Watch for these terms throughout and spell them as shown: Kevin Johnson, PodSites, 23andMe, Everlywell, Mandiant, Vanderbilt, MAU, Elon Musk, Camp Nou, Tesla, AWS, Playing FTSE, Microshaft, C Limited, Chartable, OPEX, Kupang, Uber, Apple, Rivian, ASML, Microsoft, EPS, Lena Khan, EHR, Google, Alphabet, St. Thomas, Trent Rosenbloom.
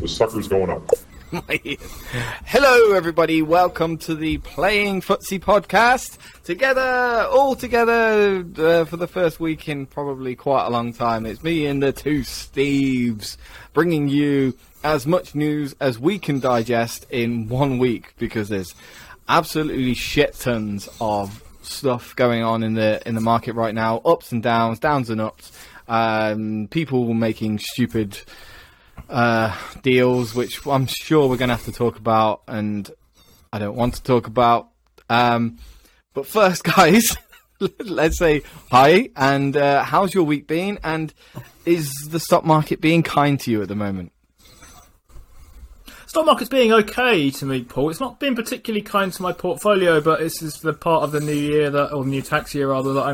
The sucker's going up. Hello, everybody. Welcome to the Playing FTSE podcast. Together, all together for the first week in probably quite a long time. It's me and the two Steves bringing you as much news as we can digest in 1 week, because there's absolutely shit tons of stuff going on in the market right now. Ups and downs, downs and ups. People making stupid deals, which I'm sure we're going to have to talk about, and I don't want to talk about. But first, guys, let's say hi, and how's your week been, and is the stock market being kind to you at the moment? Stock market's being okay to me, Paul. It's not been particularly kind to my portfolio, but this is the part of the new year that I'm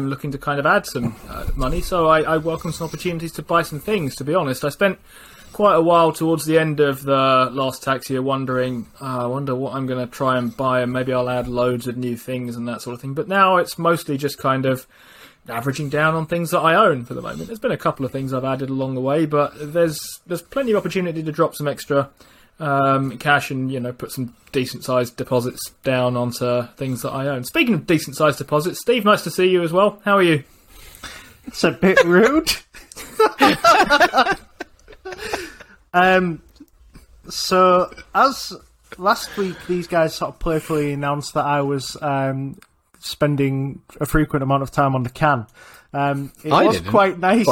looking to kind of add some money, so I welcome some opportunities to buy some things, to be honest. I spent quite a while towards the end of the last tax year wondering, I wonder what I'm going to try and buy, and maybe I'll add loads of new things and that sort of thing. But now it's mostly just kind of averaging down on things that I own for the moment. There's been a couple of things I've added along the way, but there's plenty of opportunity to drop some extra cash and, you know, put some decent sized deposits down onto things that I own. Speaking of decent sized deposits, Steve, nice to see you as well. How are you? It's a bit rude. So, as last week, these guys sort of playfully announced that I was spending a frequent amount of time on the can. It was quite nice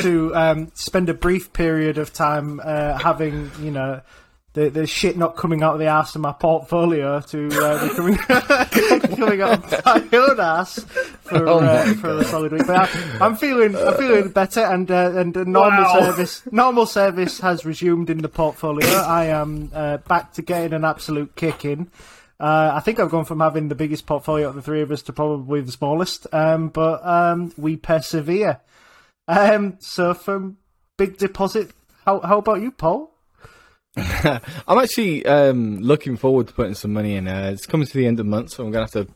to spend a brief period of time having, you know, the shit not coming out of the ass of my portfolio to be coming out of my own ass for a solid week. But I'm feeling better, and normal service has resumed in the portfolio. I am back to getting an absolute kick in. I think I've gone from having the biggest portfolio of the three of us to probably the smallest. But we persevere. So from big deposit, how about you, Paul? I'm actually looking forward to putting some money in. It's coming to the end of the month, so I'm going to have to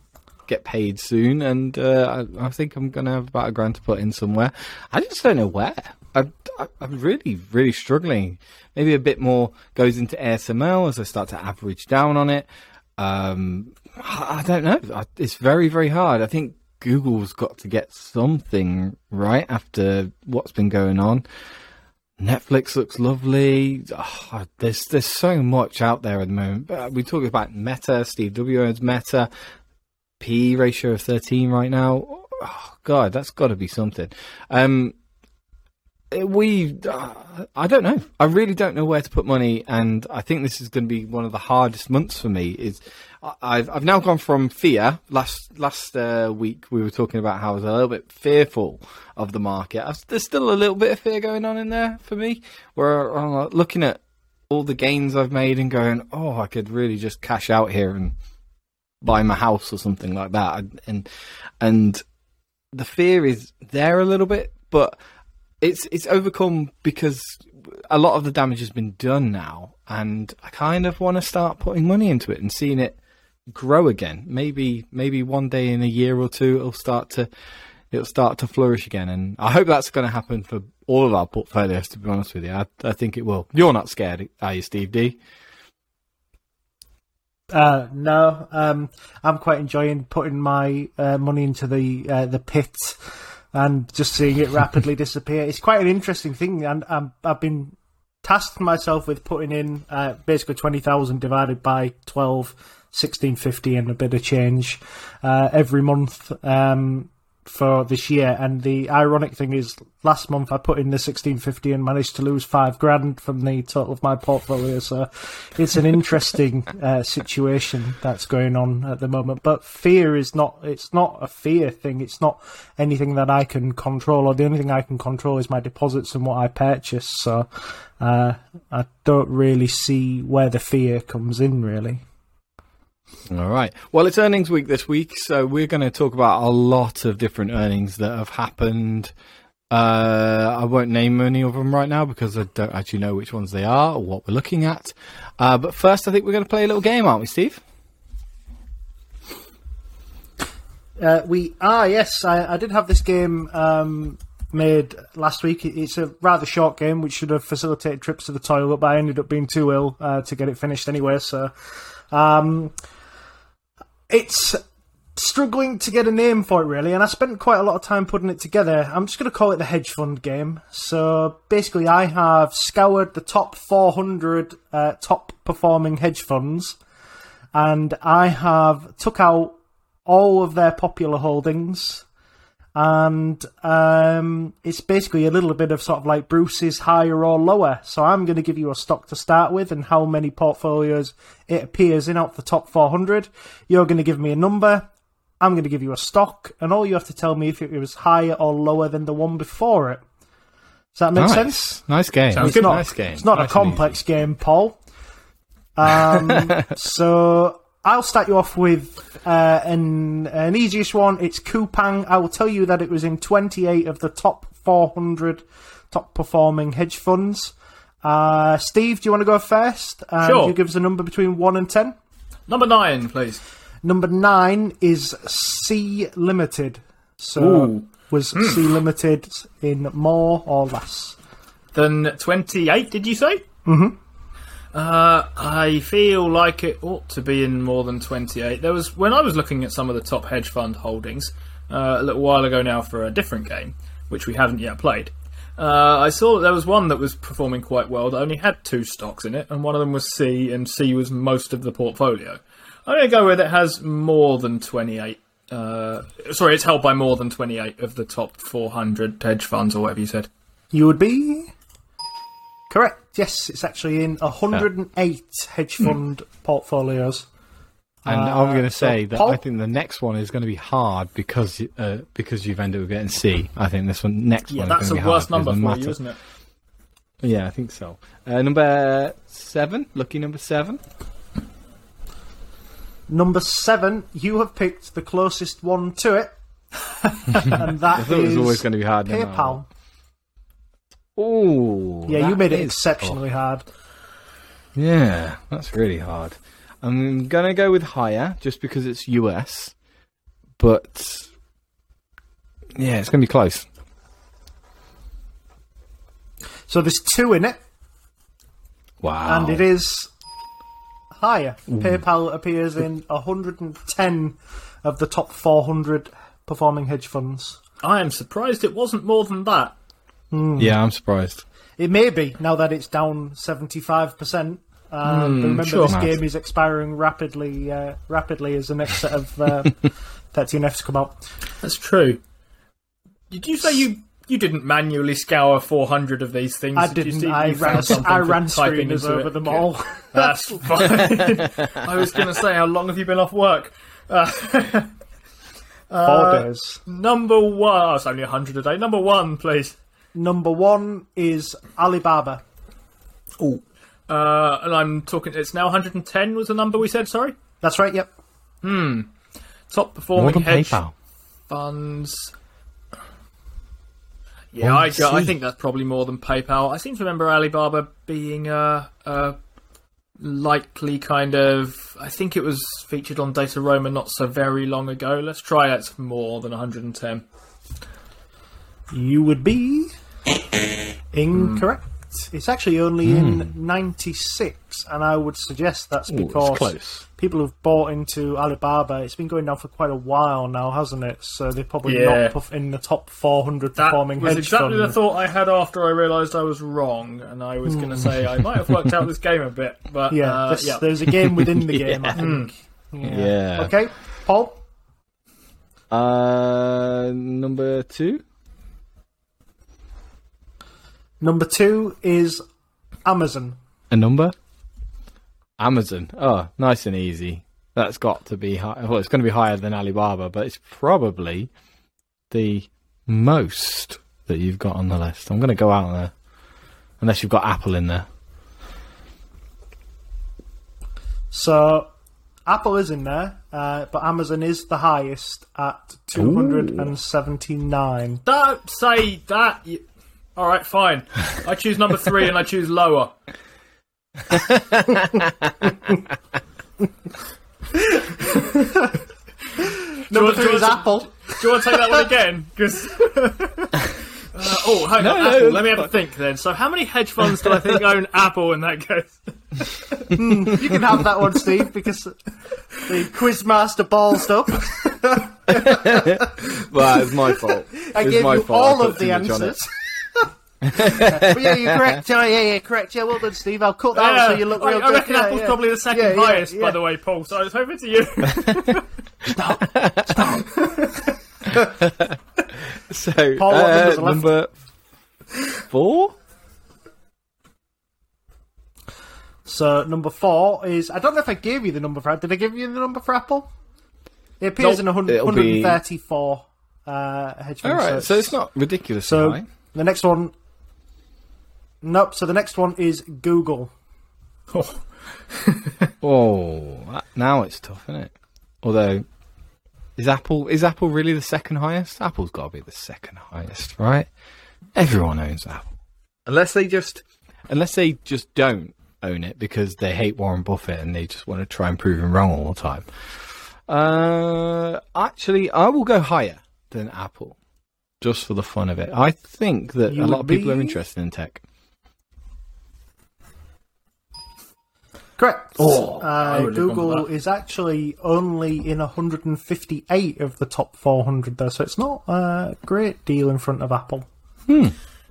get paid soon, and I think I'm going to have about £1,000 to put in somewhere. I just don't know where. I'm really, really struggling. Maybe a bit more goes into ASML as I start to average down on it. I don't know. It's very, very hard. I think Google's got to get something right after what's been going on. Netflix looks lovely. Oh, there's so much out there at the moment. We talked about Meta. Steve W owns Meta. PE ratio of 13 right now. Oh, God, that's got to be something. I don't know. I really don't know where to put money, and I think this is going to be one of the hardest months for me. I've now gone from fear. Last week we were talking about how I was a little bit fearful of the market. There's still a little bit of fear going on in there for me, where I'm looking at all the gains I've made and going, oh, I could really just cash out here and buy my house or something like that. And the fear is there a little bit, but It's overcome because a lot of the damage has been done now, and I kind of want to start putting money into it and seeing it grow again. Maybe one day in a year or two it'll start to flourish again, and I hope that's going to happen for all of our portfolios, to be honest with you. I think it will. You're not scared, are you, Steve D? No, I'm quite enjoying putting my money into the pit. And just seeing it rapidly disappear. It's quite an interesting thing. And I've been tasked myself with putting in basically 20,000 divided by 12, 1,650 and a bit of change every month for this year. And the ironic thing is, last month I put in the 1650 and managed to lose $5,000 from the total of my portfolio. So it's an interesting situation that's going on at the moment. But fear is not, it's not a fear thing. It's not anything that I can control, or the only thing I can control is my deposits and what I purchase. So I don't really see where the fear comes in, really. All right. Well, it's earnings week this week, so we're going to talk about a lot of different earnings that have happened. I won't name any of them right now because I don't actually know which ones they are or what we're looking at. But first, I think we're going to play a little game, aren't we, Steve? We are, yes. I did have this game made last week. It's a rather short game, which should have facilitated trips to the toilet, but I ended up being too ill to get it finished anyway, so... it's struggling to get a name for it, really, and I spent quite a lot of time putting it together. I'm just going to call it the hedge fund game. So basically, I have scoured the top 400 top performing hedge funds, and I have took out all of their popular holdings. And it's basically a little bit of sort of like Bruce's higher or lower. So I'm going to give you a stock to start with and how many portfolios it appears in out of the top 400. You're going to give me a number. I'm going to give you a stock. And all you have to tell me if it was higher or lower than the one before it. Does that make sense? Nice game. Sounds good. Nice game. It's not a complex game, Paul. So... I'll start you off with an easiest one. It's Kupang. I will tell you that it was in 28 of the top 400 top-performing hedge funds. Steve, do you want to go first? Sure. You give us a number between 1 and 10. Number 9, please. Number 9 is C Limited. So was C Limited in more or less than 28, did you say? Mm-hmm. I feel like it ought to be in more than 28. There was, when I was looking at some of the top hedge fund holdings a little while ago now for a different game, which we haven't yet played, I saw that there was one that was performing quite well that only had two stocks in it, and one of them was C, and C was most of the portfolio. I'm going to go with it has more than 28. Sorry, it's held by more than 28 of the top 400 hedge funds, or whatever you said. You would be... Correct. Yes, it's actually in 108 hedge fund portfolios. And I'm going to say that Paul? I think the next one is going to be hard because you've ended up getting C. I think this one next one is going to be hard. That's the worst number for you, isn't it? Yeah, I think so. Number 7, lucky number 7. Number 7, you have picked the closest one to it, and that is always going to be hard. PayPal. Oh, yeah, you made it exceptionally hard. Yeah, that's really hard. I'm going to go with higher just because it's US, but yeah, it's going to be close. So there's 2 in it. Wow. And it is higher. Ooh. PayPal appears in 110 of the top 400 performing hedge funds. I am surprised it wasn't more than that. Yeah, I'm surprised. It may be, now that it's down 75%. But remember, this game is expiring rapidly as the next set of 13Fs come out. That's true. Did you say you didn't manually scour 400 of these things? I didn't. I ran screens over them all. That's fine. I was going to say, how long have you been off work? 4 days. Number 1. It's only 100 a day. Number 1, please. Number 1 is Alibaba. Oh, and I'm talking... It's now 110 was the number we said, sorry? That's right, yep. Top performing hedge funds. Yeah, I think that's probably more than PayPal. I seem to remember Alibaba being a likely kind of... I think it was featured on Dataroma not so very long ago. Let's try that for more than 110. You would be... Incorrect. It's actually only in 96, and I would suggest that's because people have bought into Alibaba. It's been going down for quite a while now, hasn't it? So they're probably not in the top 400 performing hedge funds. That was exactly the thought I had after I realised I was wrong, and I was going to say I might have worked out this game a bit, but there's a game within the game, I think. Yeah. Okay, Paul? Number two? Number two is Amazon. A number? Amazon. Oh, nice and easy. That's got to be high. Well, it's going to be higher than Alibaba, but it's probably the most that you've got on the list. I'm going to go out there. Unless you've got Apple in there. So, Apple is in there, but Amazon is the highest at 279. Ooh. Don't say that. All right, fine. I choose number three and I choose lower. Number three is Apple. Do you want to take that one again? Oh, hang on, Apple. Let me have a think then. So how many hedge funds do I think own Apple in that case? You can have that one, Steve, because the quizmaster ballsed up. Well, it's my fault. I gave you all of the answers. But yeah, you're correct. Oh, yeah, correct. Yeah, well done, Steve. I'll cut that out so you look real good. I reckon Apple's probably the second highest, by the way, Paul, so I was over to you. Stop. So, Paul, number four? So, number four is... I don't know if I gave you the number for... Did I give you the number for Apple? It appears in 134 hedge fund. All right, so it's not ridiculous. So, right? The next one... Nope, so the next one is Google. Oh, now it's tough, isn't it? Although... Is Apple really the second highest? Apple's got to be the second highest, right? Everyone owns Apple, unless they just don't own it because they hate Warren Buffett and they just want to try and prove him wrong all the time. Actually, I will go higher than Apple just for the fun of it. I think that a lot of people are interested in tech. Correct. Google is actually only in 158 of the top 400 there, so it's not a great deal in front of Apple.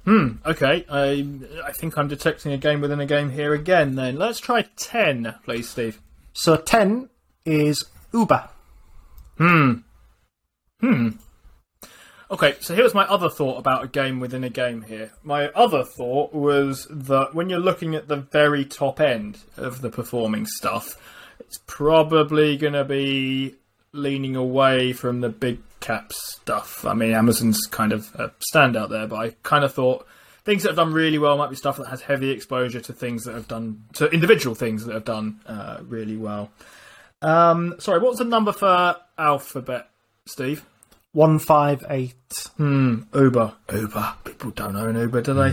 Okay, I think I'm detecting a game within a game here again then. Let's try 10, please, Steve. So 10 is Uber. Okay, so here's my other thought about a game within a game here. My other thought was that when you're looking at the very top end of the performing stuff, it's probably going to be leaning away from the big cap stuff. I mean, Amazon's kind of a standout there, but I kind of thought things that have done really well might be stuff that has heavy exposure to things that have done, to individual things that have done really well. Sorry, what was the number for Alphabet, Steve? 158. Uber. People don't own Uber, do they?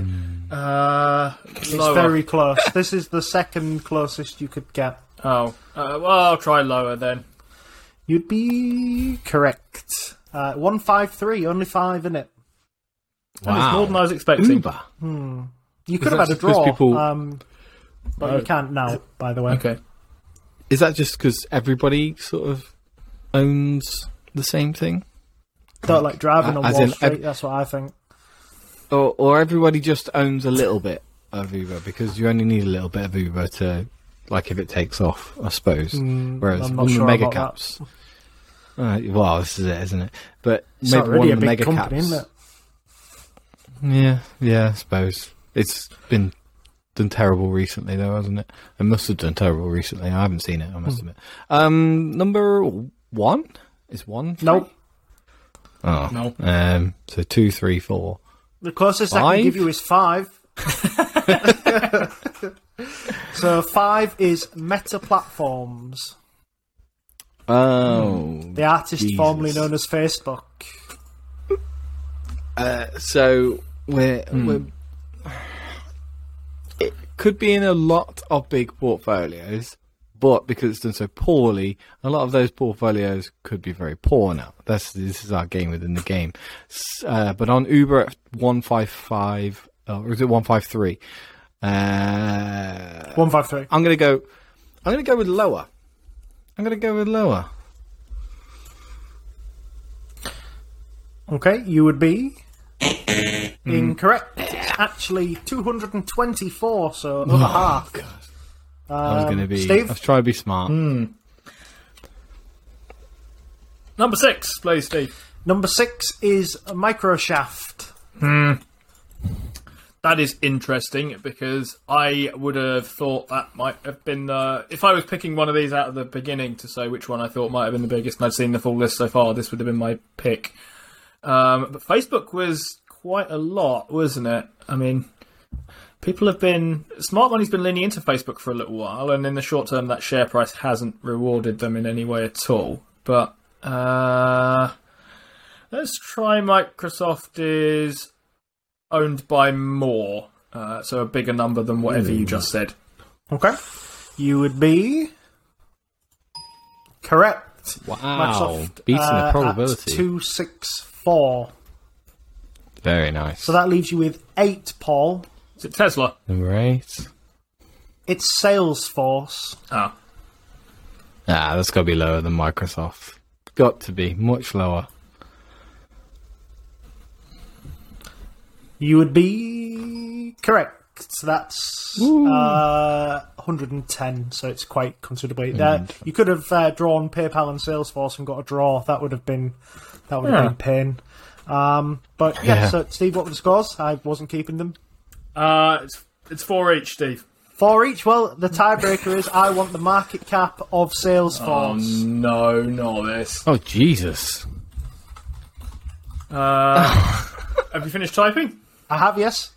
It's lower. Very close. This is the second closest you could get. Well, I'll try lower then. You'd be correct. 153. Only five in it. Wow. And it's more than I was expecting. Uber. You could have had a draw, but you can't now. By the way. Okay. Is that just because everybody sort of owns the same thing? Don't like driving on Wall Street, that's what I think. Or everybody just owns a little bit of Uber, because you only need a little bit of Uber to, like, if it takes off, I suppose. Whereas on the mega caps... well, this is it, isn't it? But it's maybe really one of the mega company, caps... Isn't it? Yeah, I suppose. It's been done terrible recently, though, hasn't it? It must have done terrible recently. I haven't seen it, I must admit. Number one? Is one three? Nope. Oh, no. So 2, 3, 4. The closest 5? I can give you is 5. So 5 is Meta Platforms. Oh. The artist formerly known as Facebook. So it could be in a lot of big portfolios. But because it's done so poorly, a lot of those portfolios could be very poor now. This is our game within the game. But on Uber at 155, or is it 153? 153. I'm gonna go with lower. Okay, you would be incorrect. Actually, 224. So over half. God. I was trying to be smart. Number 6, please, Steve. Number 6 is Microshaft. That is interesting, because I would have thought that might have been the... If I was picking one of these out at the beginning to say which one I thought might have been the biggest, and I'd seen the full list so far, this would have been my pick. But Facebook was quite a lot, wasn't it? I mean, people have been... Smart money's been leaning into Facebook for a little while, and in the short term, that share price hasn't rewarded them in any way at all. But let's try Microsoft is... owned by more, so a bigger number than whatever you just said. Okay. You would be correct. Wow. Microsoft, beating the probability. 264. Very nice. So that leaves you with 8, Paul. Is it Tesla? Number 8. It's Salesforce. Oh. Ah, that's got to be lower than Microsoft. Got to be. Much lower. You would be correct. So that's 110, so it's quite considerably there. You could have drawn PayPal and Salesforce and got a draw. That would have been pain. But so Steve, what were the scores? I wasn't keeping them. It's 4 each, Steve. 4 each? Well, the tiebreaker is I want the market cap of Salesforce. Oh, no, not this. Oh, Jesus. Have you finished typing? I have, yes.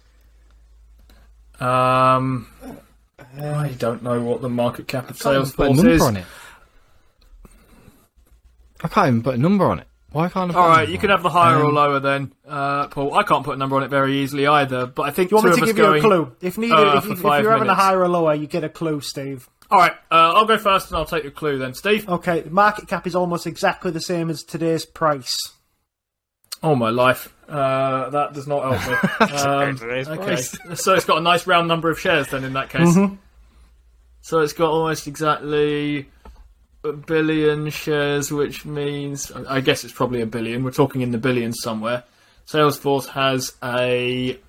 I don't know what the market cap of Salesforce is. I can't even put a number on it. Why can't I put a number on it? All right, you can have the higher or lower then, Paul. I can't put a number on it very easily either, but I think you want me to give you a clue? If you're having a higher or lower, you get a clue, Steve. All right, I'll go first and I'll take the clue then, Steve. Okay, the market cap is almost exactly the same as today's price. Oh, my life. That does not help me. Okay, so it's got a nice round number of shares then in that case. Mm-hmm. So it's got almost exactly 1 billion shares, which means... I guess it's probably 1 billion. We're talking in the billions somewhere. Salesforce has a...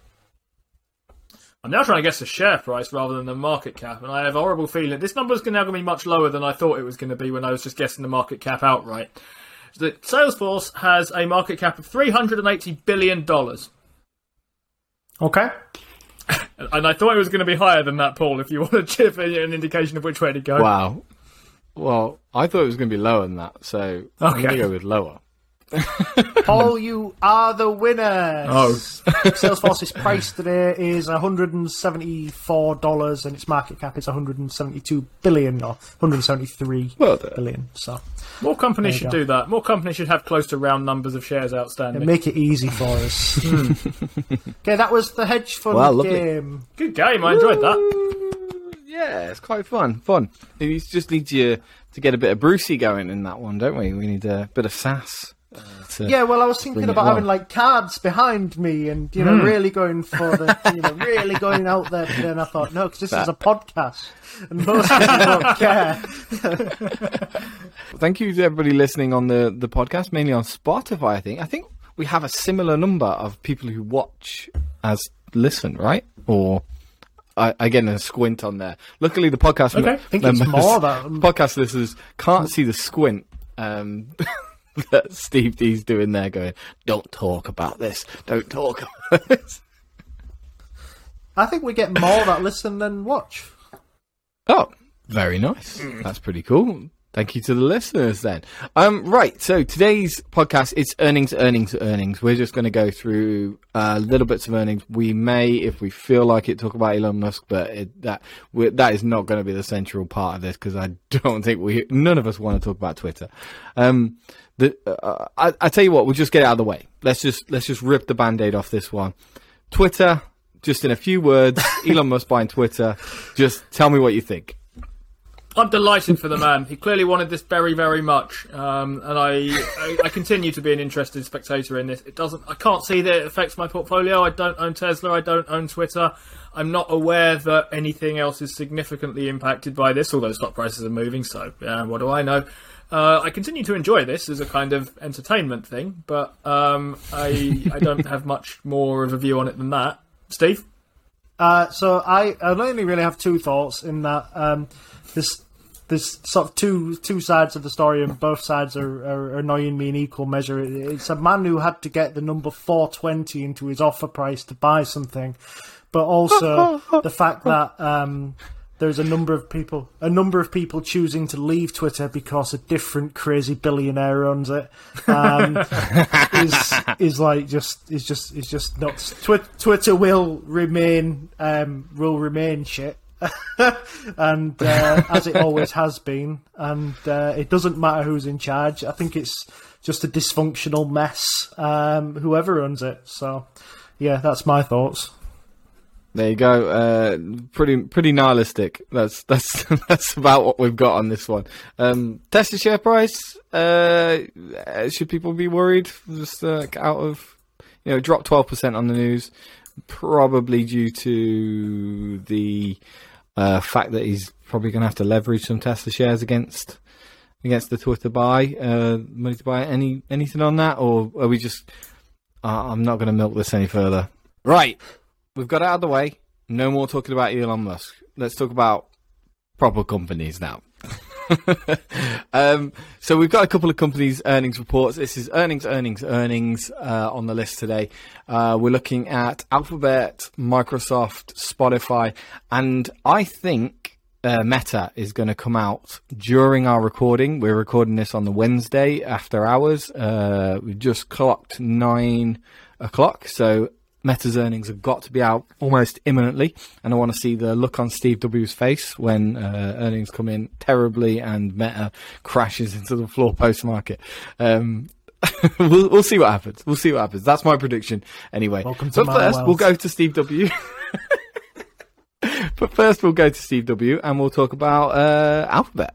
I'm now trying to guess the share price rather than the market cap, and I have a horrible feeling. This number's now going to be much lower than I thought it was going to be when I was just guessing the market cap outright. That Salesforce has a market cap of $380 billion. Okay. And I thought it was going to be higher than that, Paul, if you want to give an indication of which way to go. Wow. Well, I thought it was going to be lower than that, so I'm going to go with lower. Paul, you are the winner. Oh. Salesforce's price today is $174, and its market cap is $172 billion, or $173 billion. So, more companies should do that. More companies should have close to round numbers of shares outstanding. And make it easy for us. Okay, that was the hedge fund game. Good game. I enjoyed that. Yeah, it's quite fun. Maybe you just need to get a bit of Brucey going in that one, don't we? We need a bit of sass. I was thinking about having like cards behind me and really going for the really going out there, but then I thought no, because this is a podcast and most people don't care. Thank you to everybody listening on the podcast, mainly on Spotify. I think we have a similar number of people who watch as listen, right? Or I get a squint on there. Luckily, the podcast podcast listeners can't see the squint. That Steve D's doing there going, don't talk about this. Don't talk about this. I think we get more that listen than watch. Oh, very nice. That's pretty cool. Thank you to the listeners then. Right, so today's podcast, it's earnings. We're just going to go through little bits of earnings. We may, if we feel like it, talk about Elon Musk, but that is not going to be the central part of this because I don't think none of us want to talk about Twitter. I tell you what, we'll just get it out of the way. Let's just rip the Band-Aid off this one. Twitter, just in a few words, Elon Musk buying Twitter. Just tell me what you think. I'm delighted for the man. He clearly wanted this very, very much, and I continue to be an interested spectator in this. I can't see that it affects my portfolio. I don't own Tesla. I don't own Twitter. I'm not aware that anything else is significantly impacted by this, although stock prices are moving, so what do I know? I continue to enjoy this as a kind of entertainment thing, but I don't have much more of a view on it than that. Steve? So I only really have two thoughts in that... This there's sort of two sides of the story, and both sides are annoying me in equal measure. It's a man who had to get the number 420 into his offer price to buy something, but also the fact that there's a number of people choosing to leave Twitter because a different crazy billionaire owns it. Is just nuts. Twitter will remain shit. And as it always has been, and it doesn't matter who's in charge. I think it's just a dysfunctional mess, whoever owns it. So yeah, that's my thoughts. There you go. Pretty nihilistic. That's about what we've got on this one. Tesla share price, should people be worried? Just out of, dropped 12% on the news, probably due to the fact that he's probably going to have to leverage some Tesla shares against the Twitter buy, money to buy. Anything on that, or are we just? I'm not going to milk this any further. Right, we've got it out of the way. No more talking about Elon Musk. Let's talk about proper companies now. So we've got a couple of companies' earnings reports. This is earnings on the list today. We're looking at Alphabet, Microsoft, Spotify, and I think Meta is going to come out during our recording. We're recording this on the Wednesday after hours. We've just clocked 9 o'clock, so Meta's earnings have got to be out almost imminently, and I want to see the look on Steve W's face when earnings come in terribly and Meta crashes into the floor post market. We'll see what happens. That's my prediction anyway. We'll go to Steve W. But first, we'll go to Steve W. and we'll talk about Alphabet.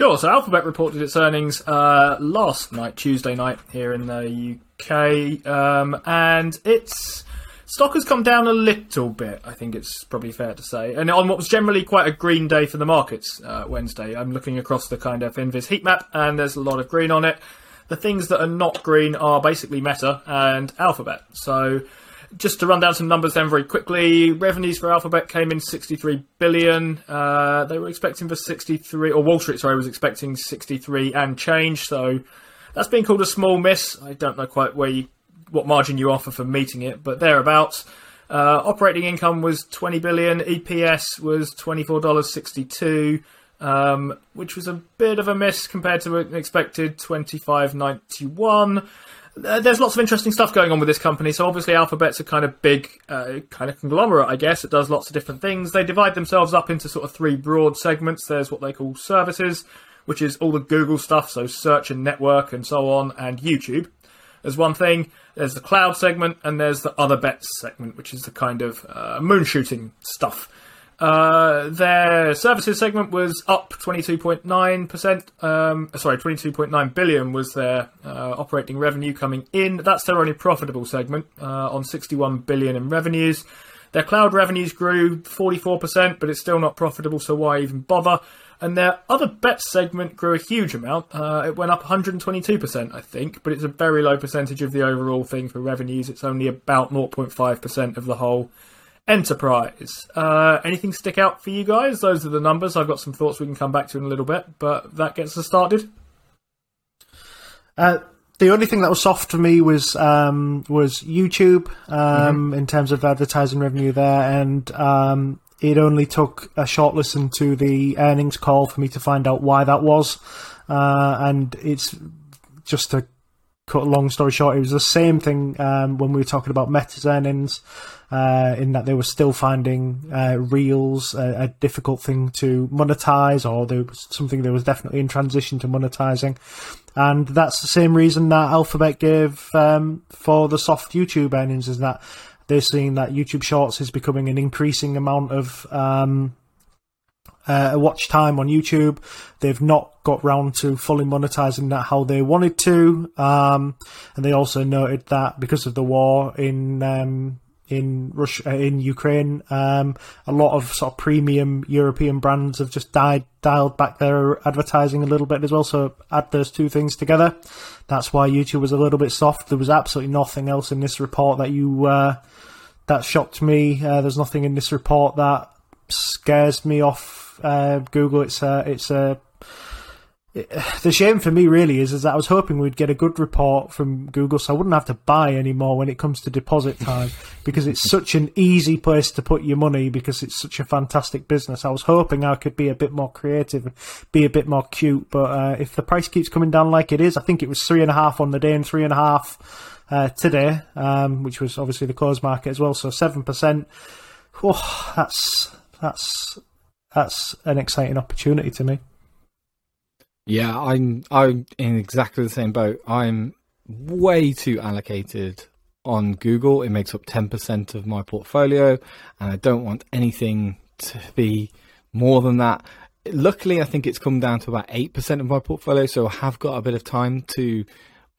Sure, so Alphabet reported its earnings last night, Tuesday night, here in the UK, and its stock has come down a little bit, I think it's probably fair to say, and on what was generally quite a green day for the markets Wednesday. I'm looking across the kind of Invis heat map, and there's a lot of green on it. The things that are not green are basically Meta and Alphabet, so... Just to run down some numbers then very quickly, revenues for Alphabet came in 63 billion. They were expecting for 63, or Wall Street, sorry, was expecting 63 and change. So that's been called a small miss. I don't know quite what margin you offer for meeting it, but thereabouts. Operating income was 20 billion. EPS was $24.62, which was a bit of a miss compared to an expected $25.91. There's lots of interesting stuff going on with this company. So obviously Alphabet's a kind of big kind of conglomerate, I guess. It does lots of different things. They divide themselves up into sort of three broad segments. There's what they call services, which is all the Google stuff, so search and network and so on, and YouTube. There's one thing. There's the cloud segment, and there's the other bets segment, which is the kind of moonshooting stuff. Their services segment was up 22.9%. 22.9 billion was their operating revenue coming in. That's their only profitable segment on 61 billion in revenues. Their cloud revenues grew 44%, but it's still not profitable, so why even bother? And their other bets segment grew a huge amount. It went up 122%, I think, but it's a very low percentage of the overall thing for revenues. It's only about 0.5% of the whole enterprise. Anything stick out for you guys? Those are the numbers. I've got some thoughts we can come back to in a little bit, but that gets us started. The only thing that was soft for me was YouTube, in terms of advertising revenue there, and it only took a short listen to the earnings call for me to find out why that was, and it's just to cut a long story short, it was the same thing when we were talking about Meta's earnings, in that they were still finding Reels a difficult thing to monetize, or there was something that was definitely in transition to monetizing. And that's the same reason that Alphabet gave for the soft YouTube earnings, is that they're seeing that YouTube Shorts is becoming an increasing amount of watch time on YouTube. They've not got round to fully monetizing that how they wanted to, and they also noted that because of the war in Russia, in Ukraine, a lot of sort of premium European brands have just dialed back their advertising a little bit as well. So add those two things together, that's why YouTube was a little bit soft. There was absolutely nothing else in this report that shocked me. There's nothing in this report that scares me off Google. The shame for me really is that I was hoping we'd get a good report from Google so I wouldn't have to buy anymore when it comes to deposit time because it's such an easy place to put your money because it's such a fantastic business. I was hoping I could be a bit more creative, be a bit more cute, but if the price keeps coming down like it is, I think it was 3.5 on the day and 3.5 today, which was obviously the closed market as well, so 7%. Oh, that's an exciting opportunity to me. Yeah, I'm in exactly the same boat. I'm way too allocated on Google. It makes up 10% of my portfolio, and I don't want anything to be more than that. Luckily, I think it's come down to about 8% of my portfolio, so I have got a bit of time to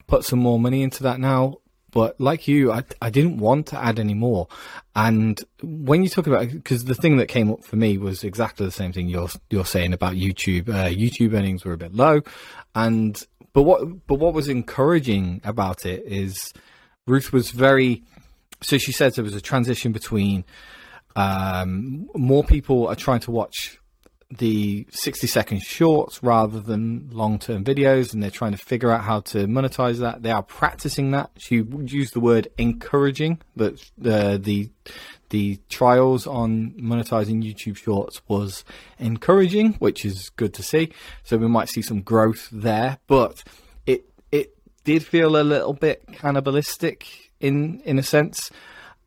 put some more money into that now. But like you, I didn't want to add any more. And when you talk about, because the thing that came up for me was exactly the same thing you're saying about YouTube. YouTube earnings were a bit low, but what was encouraging about it is Ruth was very. So she says there was a transition between more people are trying to watch the 60-second shorts rather than long-term videos, and they're trying to figure out how to monetize that. They are practicing that. She used the word encouraging, that the trials on monetizing YouTube shorts was encouraging, which is good to see. So we might see some growth there, but it did feel a little bit cannibalistic in a sense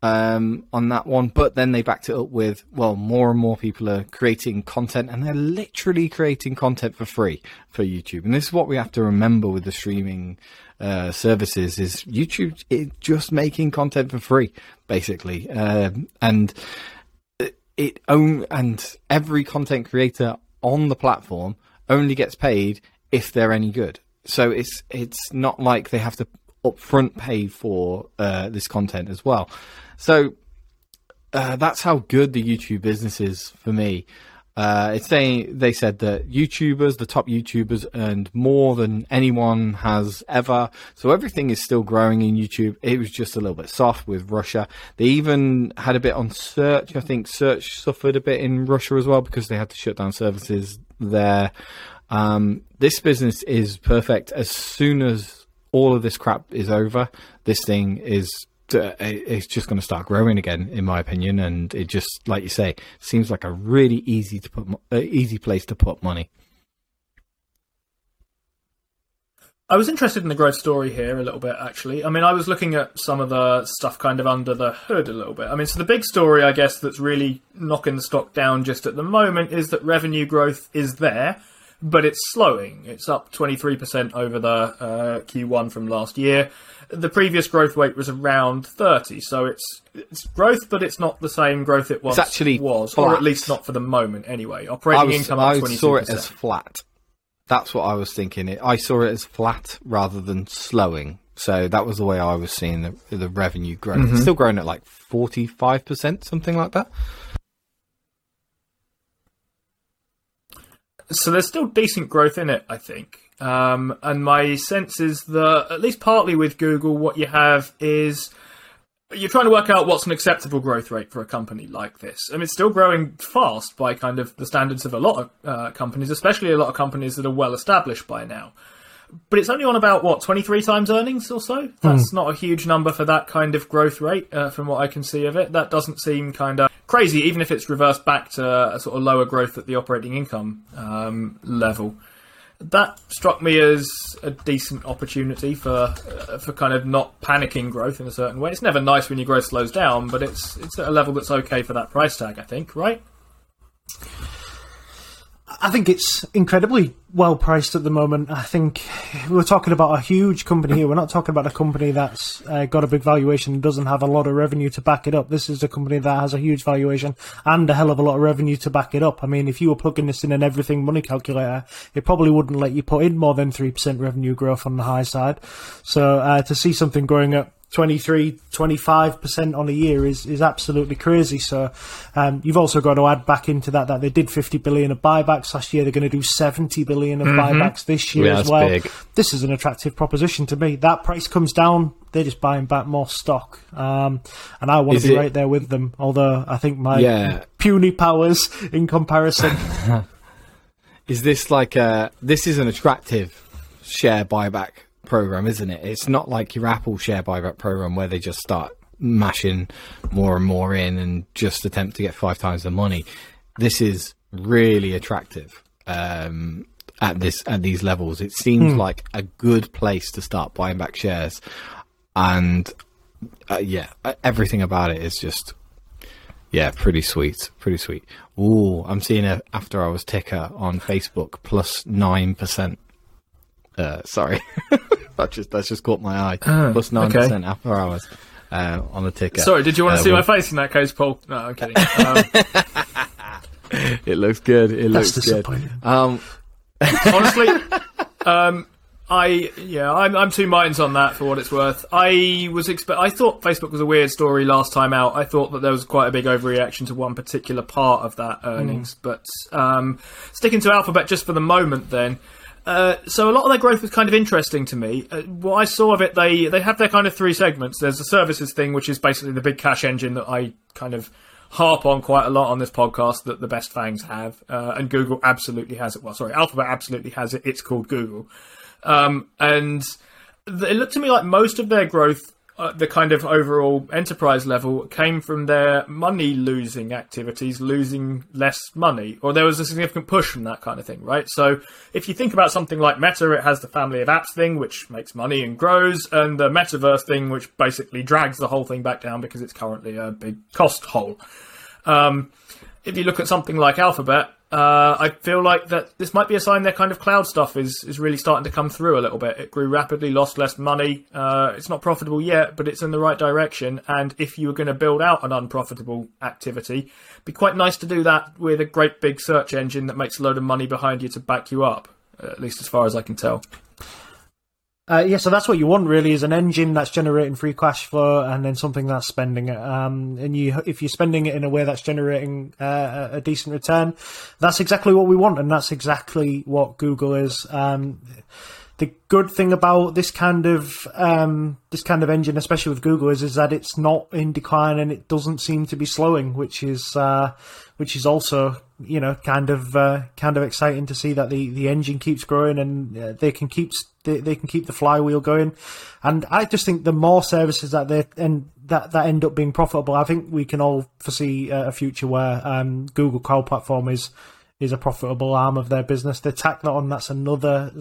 on that one. But then they backed it up with, well, more and more people are creating content, and they're literally creating content for free for YouTube. And this is what we have to remember with the streaming services is YouTube is just making content for free basically, and every content creator on the platform only gets paid if they're any good. So it's not like they have to upfront pay for this content as well. So that's how good the YouTube business is for me. They said that YouTubers, the top YouTubers, earned more than anyone has ever. So everything is still growing in YouTube. It was just a little bit soft with Russia. They even had a bit on search. I think search suffered a bit in Russia as well because they had to shut down services there. This business is perfect. As soon as all of this crap is over, this thing is it's just going to start growing again, in my opinion. And it just, like you say, seems like a really easy place to put money. I was interested in the growth story here a little bit, actually. I mean, I was looking at some of the stuff kind of under the hood a little bit. I mean, so the big story, I guess, that's really knocking the stock down just at the moment is that revenue growth is there, but it's slowing. It's up 23% over the Q1 from last year. The previous growth rate was around 30%, so it's growth, but it's not the same growth it once was, flat. Or at least not for the moment anyway. Operating income up 22%. I saw it as flat. That's what I was thinking. I saw it as flat rather than slowing. So that was the way I was seeing the revenue growth. Mm-hmm. It's still growing at like 45%, something like that. So there's still decent growth in it, I think. And my sense is that, at least partly with Google, what you have is you're trying to work out what's an acceptable growth rate for a company like this. I mean, it's still growing fast by kind of the standards of a lot of companies, especially a lot of companies that are well established by now. But it's only on about, 23 times earnings or so? That's not a huge number for that kind of growth rate, from what I can see of it. That doesn't seem kind of crazy, even if it's reversed back to a sort of lower growth at the operating income level. That struck me as a decent opportunity for kind of not panicking growth in a certain way. It's never nice when your growth slows down, but it's at a level that's okay for that price tag, I think, right? I think it's incredibly well priced at the moment. I think we're talking about a huge company here. We're not talking about a company that's got a big valuation and doesn't have a lot of revenue to back it up. This is a company that has a huge valuation and a hell of a lot of revenue to back it up. I mean, if you were plugging this in an everything money calculator, it probably wouldn't let you put in more than 3% revenue growth on the high side. So to see something growing at 23, 25% on a year is absolutely crazy. So you've also got to add back into that they did 50 billion of buybacks last year. They're going to do 70 billion of buybacks this year as well. Big. This is an attractive proposition to me. That price comes down, they're just buying back more stock. And I want to be right there with them, although I think my puny powers in comparison. Is this like this is an attractive share buyback program, isn't it? It's not like your Apple share buyback program where they just start mashing more and more in and just attempt to get 5 times the money. This is really attractive at these levels. It seems like a good place to start buying back shares, and everything about it is just pretty sweet. Ooh, I'm seeing a after hours ticker on Facebook plus 9%. Sorry, that's just caught my eye. Plus 9% after hours on the ticker. Sorry, did you want to see my face in that case, Paul? No, I'm kidding. It looks good. That's disappointing. Honestly, I'm two minds on that for what it's worth. I thought Facebook was a weird story last time out. I thought that there was quite a big overreaction to one particular part of that earnings. But sticking to Alphabet just for the moment, then. So a lot of their growth was kind of interesting to me. What I saw of it, they have their kind of 3 segments. There's the services thing, which is basically the big cash engine that I kind of harp on quite a lot on this podcast that the best fangs have. And Google absolutely has it. Well, sorry, Alphabet absolutely has it. It's called Google. It looked to me like most of their growth, the kind of overall enterprise level, came from their money-losing activities, losing less money, or there was a significant push from that kind of thing, right? So if you think about something like Meta, it has the family of apps thing, which makes money and grows, and the metaverse thing, which basically drags the whole thing back down because it's currently a big cost hole. If you look at something like Alphabet, I feel like that this might be a sign their kind of cloud stuff is really starting to come through a little bit. It grew rapidly, lost less money. It's not profitable yet, but it's in the right direction. And if you were going to build out an unprofitable activity, it'd be quite nice to do that with a great big search engine that makes a load of money behind you to back you up, at least as far as I can tell. So that's what you want, really, is an engine that's generating free cash flow and then something that's spending it. If you're spending it in a way that's generating a decent return, that's exactly what we want, and that's exactly what Google is. The good thing about this kind of engine, especially with Google, is that it's not in decline and it doesn't seem to be slowing, which is also kind of exciting to see that the engine keeps growing and they can keep the flywheel going. And I just think the more services that end up being profitable, I think we can all foresee a future where Google Cloud Platform is a profitable arm of their business. They tack that on. That's another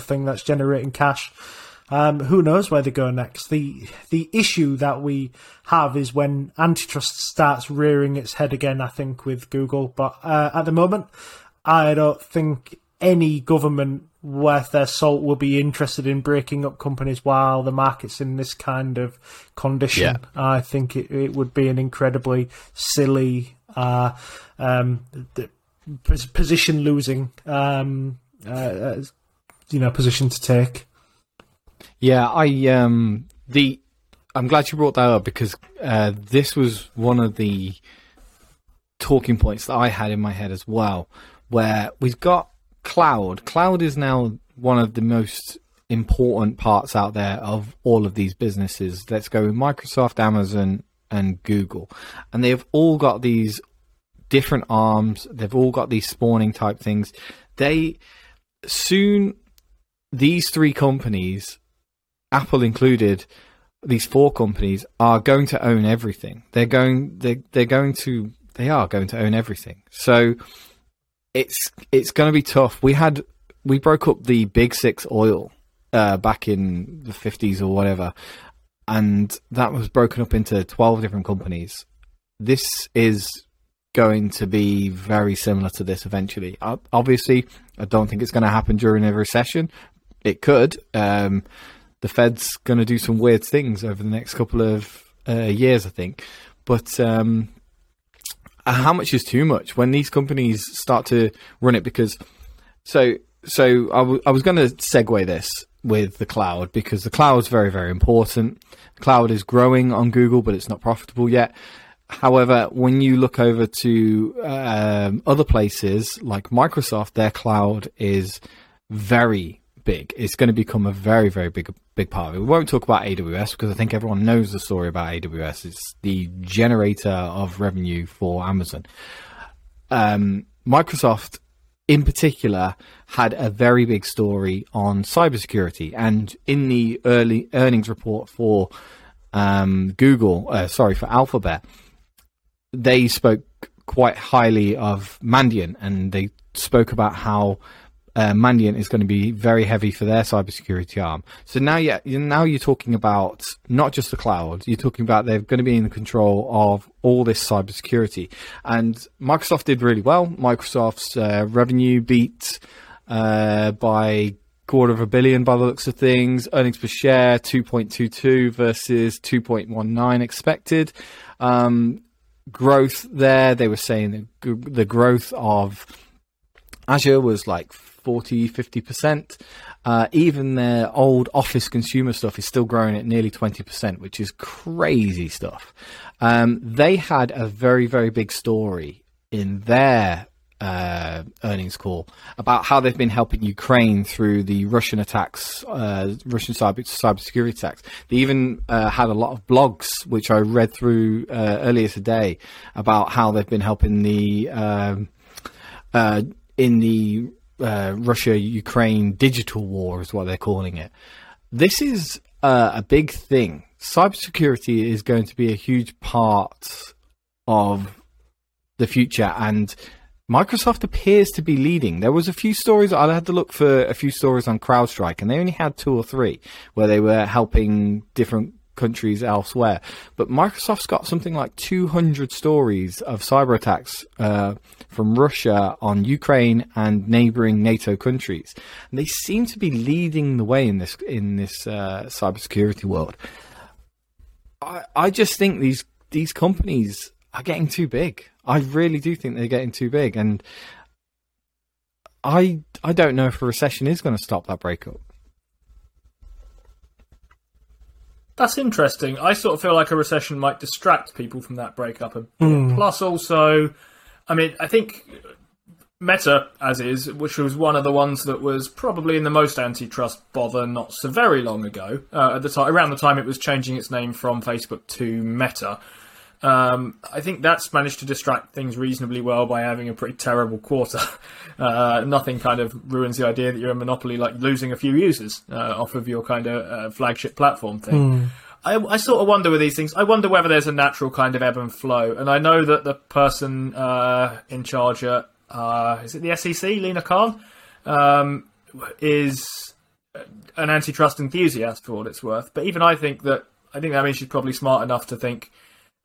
thing that's generating cash. Who knows where they go next? The issue that we have is when antitrust starts rearing its head again, I think, with Google. But at the moment, I don't think any government worth their salt will be interested in breaking up companies while the market's in this kind of condition. Yeah. I think it would be an incredibly silly position-losing position to take. Yeah, I'm glad you brought that up because this was one of the talking points that I had in my head as well, where we've got cloud. Cloud is now one of the most important parts out there of all of these businesses. Let's go with Microsoft, Amazon, and Google. And they've all got these different arms. They've all got these spawning type things. These 3 companies, Apple included, these 4 companies are going to own everything. They are going to own everything. So it's going to be tough. We broke up the Big Six oil back in the 50s or whatever, and that was broken up into 12 different companies. This is going to be very similar to this eventually. Obviously, I don't think it's going to happen during a recession. It could. The Fed's going to do some weird things over the next couple of years, I think. But how much is too much when these companies start to run it? Because I was going to segue this with the cloud, because the cloud's very, very important. The cloud is growing on Google, but it's not profitable yet. However, when you look over to other places like Microsoft, their cloud is very big. It's going to become a very, very big part of it. We won't talk about AWS because I think everyone knows the story about AWS. It's the generator of revenue for Amazon. Microsoft, in particular, had a very big story on cybersecurity. And in the early earnings report for for Alphabet, they spoke quite highly of Mandiant, and they spoke about how Mandiant is going to be very heavy for their cybersecurity arm. So now you're talking about not just the cloud, you're talking about they're going to be in control of all this cybersecurity. And Microsoft did really well. Microsoft's revenue beat by $250 million by the looks of things. Earnings per share 2.22 versus 2.19 expected. Growth there, they were saying that the growth of Azure was like 40-50%. Even their old Office consumer stuff is still growing at nearly 20%, which is crazy stuff. They had a very, very big story in their earnings call about how they've been helping Ukraine through the Russian attacks, Russian cybersecurity attacks. They even had a lot of blogs, which I read through earlier today, about how they've been helping the Russia-Ukraine digital war is what they're calling it. This is a big thing. Cybersecurity is going to be a huge part of the future, and Microsoft appears to be leading. There was a few stories, I had to look for a few stories on CrowdStrike, and they only had 2 or 3 where they were helping different countries elsewhere. But Microsoft's got something like 200 stories of cyber attacks from Russia on Ukraine and neighboring NATO countries. And they seem to be leading the way in this cybersecurity world. I just think these companies are getting too big. I really do think they're getting too big, and I don't know if a recession is going to stop that breakup. That's interesting. I sort of feel like a recession might distract people from that breakup. Plus also, I mean, I think Meta, as is, which was one of the ones that was probably in the most antitrust bother not so very long ago, at the time, around the time it was changing its name from Facebook to Meta. I think that's managed to distract things reasonably well by having a pretty terrible quarter. Nothing kind of ruins the idea that you're a monopoly, like losing a few users off of your kind of flagship platform thing. I sort of wonder with these things, I wonder whether there's a natural kind of ebb and flow. And I know that the person in charge at, is it the SEC, Lena Khan, is an antitrust enthusiast for what it's worth. But even I think she's probably smart enough to think,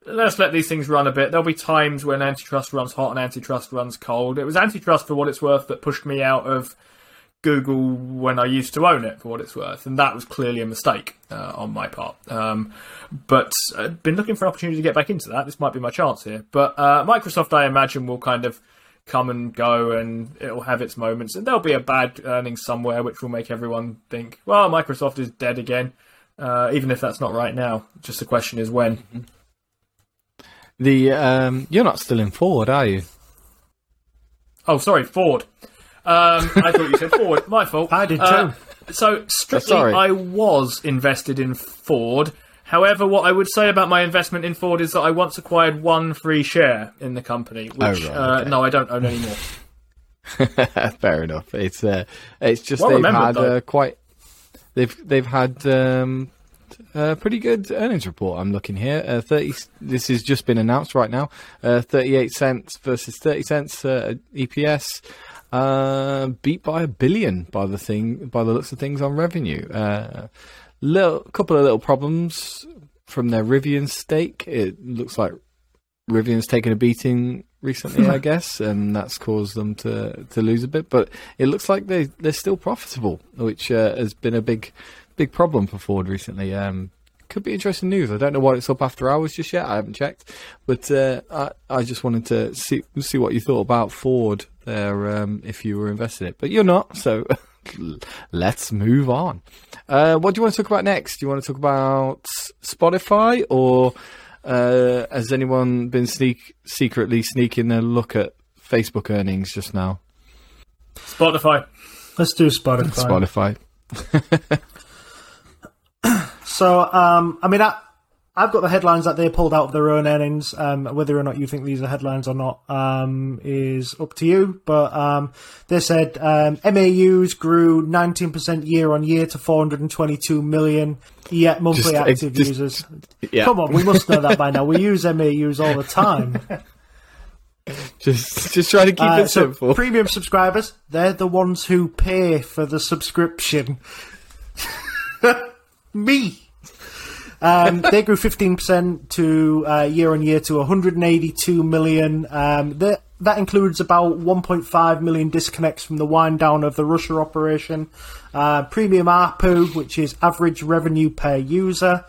let's let these things run a bit. There'll be times when antitrust runs hot and antitrust runs cold. It was antitrust, for what it's worth, that pushed me out of Google when I used to own it, for what it's worth. And that was clearly a mistake on my part. But I've been looking for an opportunity to get back into that. This might be my chance here. But Microsoft, I imagine, will kind of come and go, and it'll have its moments. And there'll be a bad earnings somewhere, which will make everyone think, well, Microsoft is dead again, even if that's not right now. Just the question is when. Mm-hmm. You're not still in Ford, are you? Oh, sorry, Ford. I thought you said Ford. My fault. I did too. So strictly, I was invested in Ford. However, what I would say about my investment in Ford is that I once acquired one free share in the company, which no, I don't own anymore. Fair enough. It's just well, they've had pretty good earnings report. I'm looking here. This has just been announced right now. 38 cents versus 30 cents EPS. Beat by $1 billion by the looks of things on revenue. Couple of little problems from their Rivian stake. It looks like Rivian's taken a beating recently, I guess, and that's caused them to lose a bit. But it looks like they're still profitable, which has been a big problem for Ford recently. Could be interesting news. I don't know why it's up after hours just yet. I haven't checked, but I just wanted to see what you thought about Ford there, if you were invested in it. But you're not, so let's move on. What do you want to talk about next? Do you want to talk about Spotify, or has anyone been secretly sneaking a look at Facebook earnings just now? Spotify. Let's do Spotify. So, I mean, I've got the headlines that they pulled out of their own earnings. Whether or not you think these are headlines or not is up to you. But they said MAUs grew 19% year on year to 422 million. Yet monthly active users. Yeah. Come on, we must know that by now. We use MAUs all the time. Just try to keep it simple. So premium subscribers, they're the ones who pay for the subscription. Me. They grew 15% to year on year to 182 million. That includes about 1.5 million disconnects from the wind down of the Russia operation. Premium ARPU, which is average revenue per user,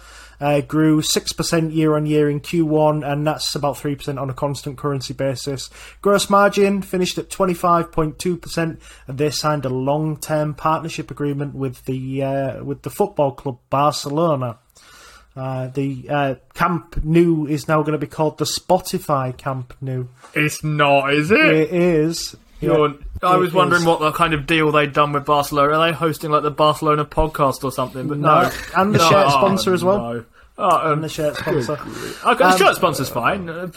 grew 6% year on year in Q1, and that's about 3% on a constant currency basis. Gross margin finished at 25.2%, and they signed a long-term partnership agreement with the football club Barcelona. The Camp Nou is now going to be called the Spotify Camp Nou. It's not, is it? It is. Yeah, I was wondering what the kind of deal they'd done with Barcelona. Are they hosting like the Barcelona podcast or something? But no. And the shirt sponsor as well. No. And the shirt sponsor. The shirt sponsor's fine. It's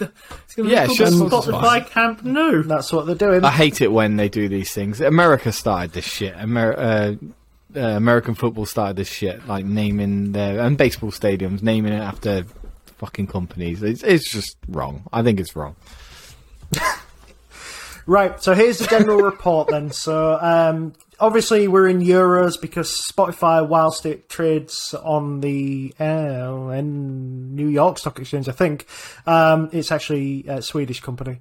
going to be called Spotify Camp Nou. That's what they're doing. I hate it when they do these things. America started this shit. American football started this shit, like naming and baseball stadiums, naming it after fucking companies. It's just wrong. I think it's wrong. Right, so here's the general report then. So obviously we're in euros because Spotify, whilst it trades on the New York Stock Exchange, I think, it's actually a Swedish company.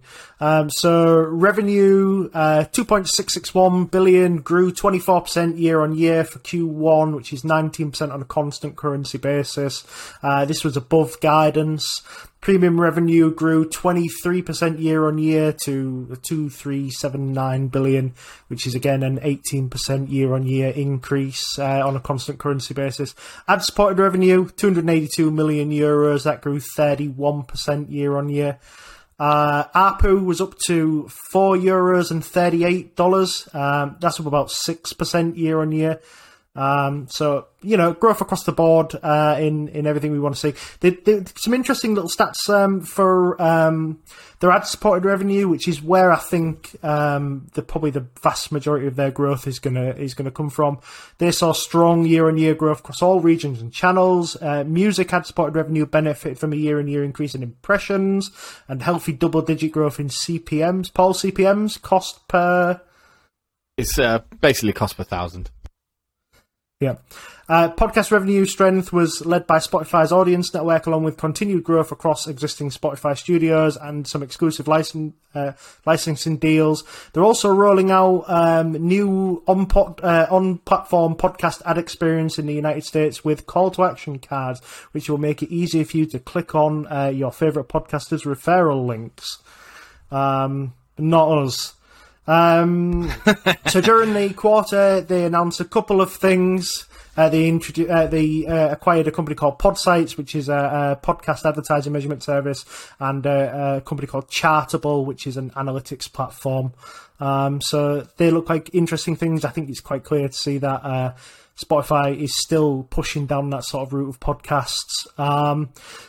So revenue, 2.661 billion, grew 24% year on year for Q1, which is 19% on a constant currency basis. This was above guidance. Premium revenue grew 23% year on year to 2379 billion, which is again an 18% year on year increase on a constant currency basis. Ad supported revenue, 282 million euros, that grew 31% year on year. ARPU was up to €4.38. That's up about 6% year on year. So, you know, growth across the board in everything we want to see. They some interesting little stats for their ad-supported revenue, which is where I think the vast majority of their growth is gonna come from. They saw strong year-on-year growth across all regions and channels. Music ad-supported revenue benefited from a year-on-year increase in impressions and healthy double-digit growth in CPMs. Paul, CPMs, cost per... It's basically cost per thousand. Yeah. Podcast revenue strength was led by Spotify's audience network, along with continued growth across existing Spotify studios and some exclusive licensing deals. They're also rolling out new on-platform podcast ad experience in the United States with call-to-action cards, which will make it easier for you to click on your favourite podcaster's referral links. Not us. So during the quarter, they announced a couple of things. They acquired a company called PodSites, which is a podcast advertising measurement service, and a company called Chartable, which is an analytics platform. So they look like interesting things. I think it's quite clear to see that Spotify is still pushing down that sort of route of podcasts.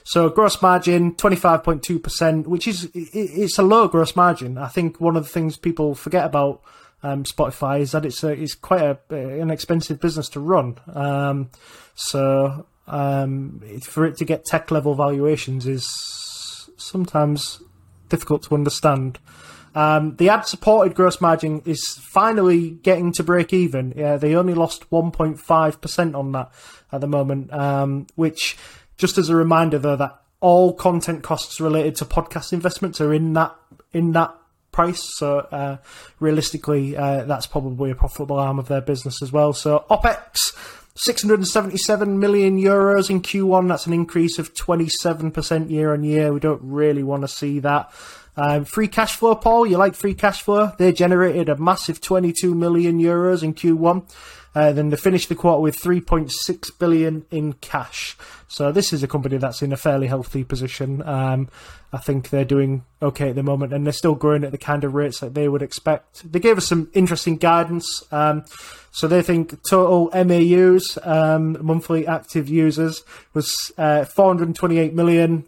So gross margin, 25.2%, which is it's a low gross margin. I think one of the things people forget about Spotify is that it's quite an expensive business to run. For it to get tech level valuations is sometimes difficult to understand. The ad-supported gross margin is finally getting to break even. Yeah, they only lost 1.5% on that at the moment, which, just as a reminder, though, that all content costs related to podcast investments are in that price. So realistically, that's probably a profitable arm of their business as well. So OPEX, 677 million euros in Q1. That's an increase of 27% year on year. We don't really want to see that. Free cash flow, Paul. You like free cash flow? They generated a massive 22 million euros in Q1. Then they finished the quarter with 3.6 billion in cash. So this is a company that's in a fairly healthy position. I think they're doing okay at the moment, and they're still growing at the kind of rates that they would expect. They gave us some interesting guidance. So they think total MAUs, monthly active users, was 428 million.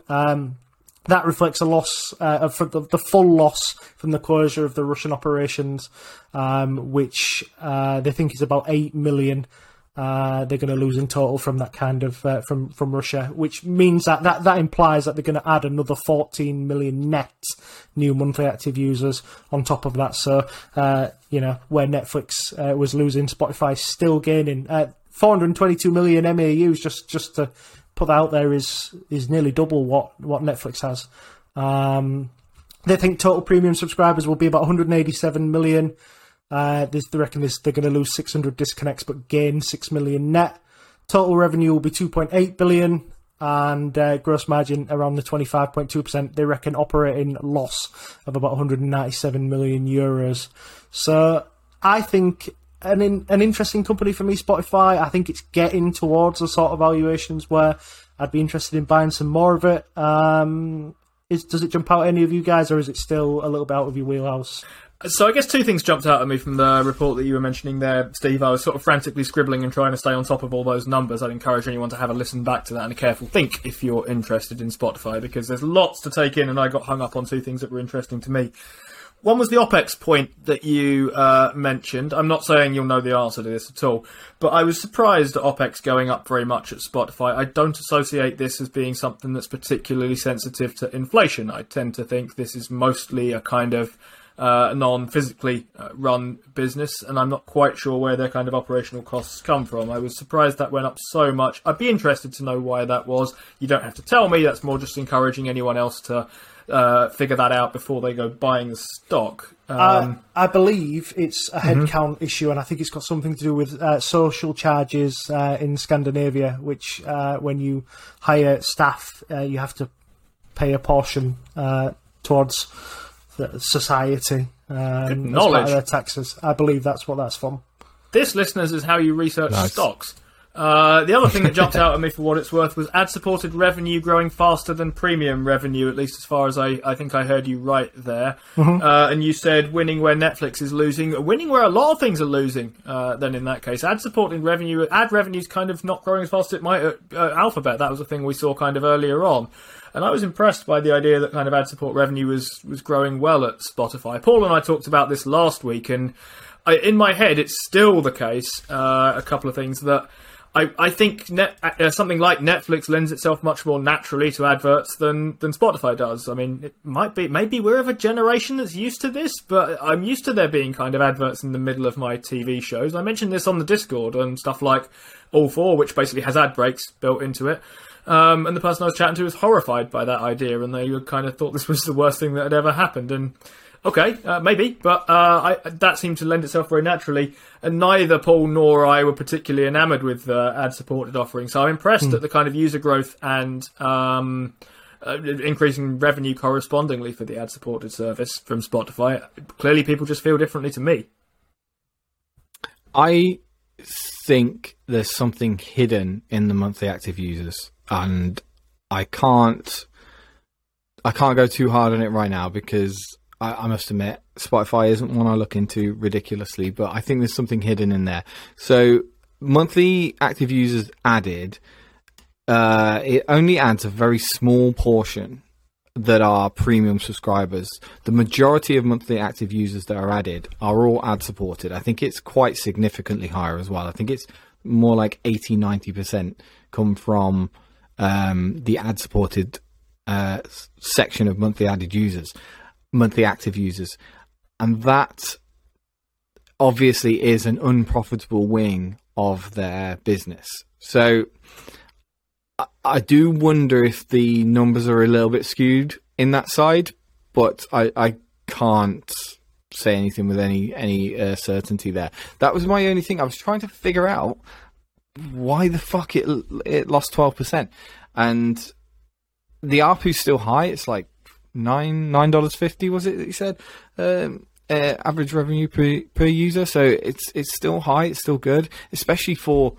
That reflects a loss, the full loss from the closure of the Russian operations, which they think is about 8 million they're going to lose in total from that kind of from Russia, which means that implies that they're going to add another 14 million net new monthly active users on top of that. So, where Netflix was losing, Spotify still gaining. 422 million MAUs, just to put out there, is nearly double what Netflix has. They think total premium subscribers will be about 187 million. They reckon they're going to lose 600 disconnects but gain 6 million net. Total revenue will be 2.8 billion and gross margin around the 25.2%. They reckon operating loss of about 197 million euros. So I think an interesting company for me, Spotify. I think it's getting towards the sort of valuations where I'd be interested in buying some more of it. Does it jump out any of you guys, or is it still a little bit out of your wheelhouse? So I guess two things jumped out at me from the report that you were mentioning there, Steve. I was sort of frantically scribbling and trying to stay on top of all those numbers. I'd encourage anyone to have a listen back to that and a careful think if you're interested in Spotify, because there's lots to take in, and I got hung up on two things that were interesting to me. One was the OPEX point that you mentioned. I'm not saying you'll know the answer to this at all, but I was surprised at OPEX going up very much at Spotify. I don't associate this as being something that's particularly sensitive to inflation. I tend to think this is mostly a kind of non-physically run business, and I'm not quite sure where their kind of operational costs come from. I was surprised that went up so much. I'd be interested to know why that was. You don't have to tell me. That's more just encouraging anyone else to figure that out before they go buying the stock. I believe it's a headcount issue, and I think it's got something to do with social charges in Scandinavia, which when you hire staff, you have to pay a portion towards the society. Good knowledge. As part of their taxes. I believe that's what that's from. This, listeners, is how you research stocks. The other thing that jumped out at me for what it's worth was ad-supported revenue growing faster than premium revenue, at least as far as I think I heard you right there. And you said winning where Netflix is losing, winning where a lot of things are losing, then in that case. Ad-supported revenue, ad revenue's kind of not growing as fast as it might. Alphabet, that was a thing we saw kind of earlier on. And I was impressed by the idea that kind of ad support revenue was growing well at Spotify. Paul and I talked about this last week, and in my head it's still the case, a couple of things that I think something like Netflix lends itself much more naturally to adverts than Spotify does. I mean, it might be, maybe we're of a generation that's used to this, but I'm used to there being kind of adverts in the middle of my TV shows. I mentioned this on the Discord and stuff like All 4, which basically has ad breaks built into it. And the person I was chatting to was horrified by that idea, and they kind of thought this was the worst thing that had ever happened. And okay, maybe, but that seemed to lend itself very naturally. And neither Paul nor I were particularly enamoured with ad-supported offerings. So I'm impressed at the kind of user growth and increasing revenue correspondingly for the ad-supported service from Spotify. Clearly, people just feel differently to me. I think there's something hidden in the monthly active users, and I can't go too hard on it right now because I must admit, Spotify isn't one I look into ridiculously, but I think there's something hidden in there. So monthly active users added, it only adds a very small portion that are premium subscribers. The majority of monthly active users that are added are all ad supported. I think it's quite significantly higher as well. I think it's more like 80, 90% come from the ad supported section of monthly active users, and that obviously is an unprofitable wing of their business. So I do wonder if the numbers are a little bit skewed in that side, but I can't say anything with any certainty there. That was my only thing. I was trying to figure out why the fuck it lost 12%, and the ARPU's still high. It's like $9.50 was it that you said? Average revenue per user. So it's still high. It's still good, especially for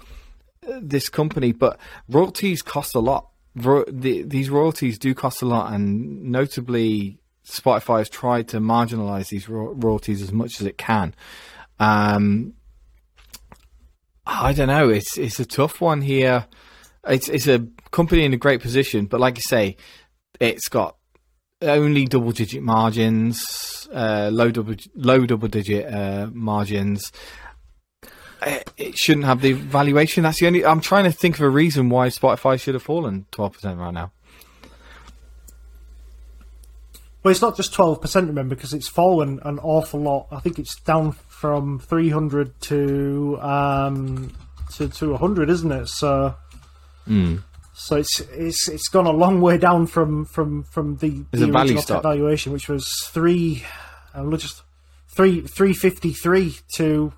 this company. But royalties cost a lot. These royalties do cost a lot, and notably Spotify has tried to marginalize these royalties as much as it can. I don't know. It's a tough one here. It's a company in a great position, but like you say, it's got only double-digit margins, low double-digit margins. It shouldn't have the valuation. That's the only. I'm trying to think of a reason why Spotify should have fallen 12% right now. Well, it's not just 12%, remember, because it's fallen an awful lot. I think it's down from 300 to 100, isn't it? So, so it's gone a long way down from the original stock valuation, which was 353 to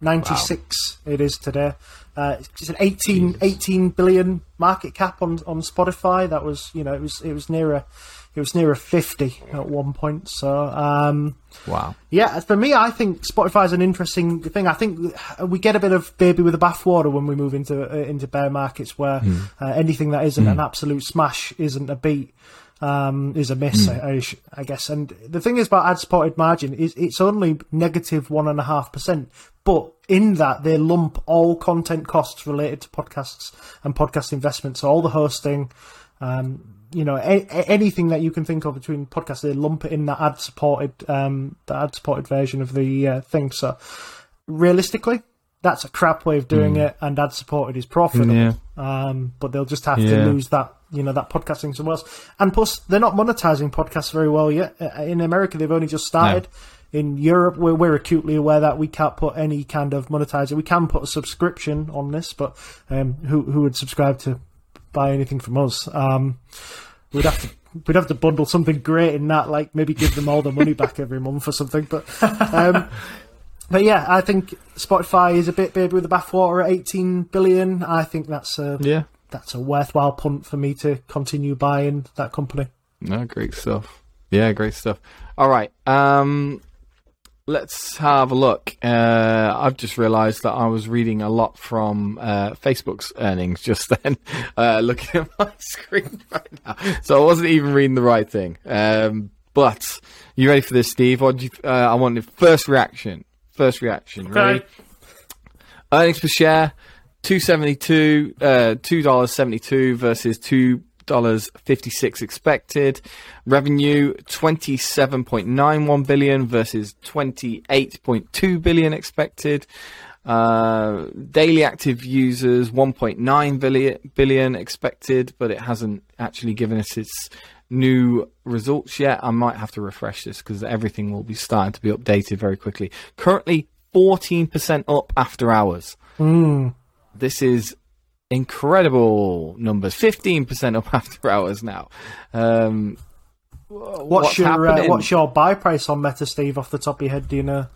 96. Wow. It is today. It's an 18 billion market cap on Spotify. That was, you know, it was nearer. It was nearer 50 at one point. So, wow. Yeah, for me, I think Spotify is an interesting thing. I think we get a bit of baby with the bathwater when we move into bear markets, where anything that isn't an absolute smash, isn't a beat, is a miss, I guess. And the thing is about ad-supported margin is it's only negative -1.5%. But in that, they lump all content costs related to podcasts and podcast investments, so all the hosting, you know, anything that you can think of between podcasts, they lump it in that ad supported version of the thing. So realistically, that's a crap way of doing it, and ad supported is profitable. Yeah. But they'll just have to lose that, you know, that podcasting somewhere else. And plus, they're not monetizing podcasts very well yet. In America, they've only just started. No. In Europe, we're acutely aware that we can't put any kind of monetizer. We can put a subscription on this, but who would subscribe to buy anything from us? We'd have to bundle something great in that, like maybe give them all their money back every month or something. But yeah, I think Spotify is a bit baby with the bathwater at 18 billion. I think that's a worthwhile punt for me to continue buying that company. No, great stuff. Yeah, great stuff. All right. Let's have a look. I've just realised that I was reading a lot from Facebook's earnings just then, looking at my screen right now. So I wasn't even reading the right thing. But you ready for this, Steve? What do you, I want the first reaction. First reaction. Okay. Ready? Earnings per share, $2.72 versus $2.56 expected. Revenue, $27.91 billion versus $28.2 billion expected. Daily active users, 1.9 billion expected, but it hasn't actually given us its new results yet. I might have to refresh this because everything will be starting to be updated very quickly. Currently 14% up after hours. This is incredible numbers. 15% up after hours now. What's your buy price on Meta, Steve, off the top of your head? Do you know?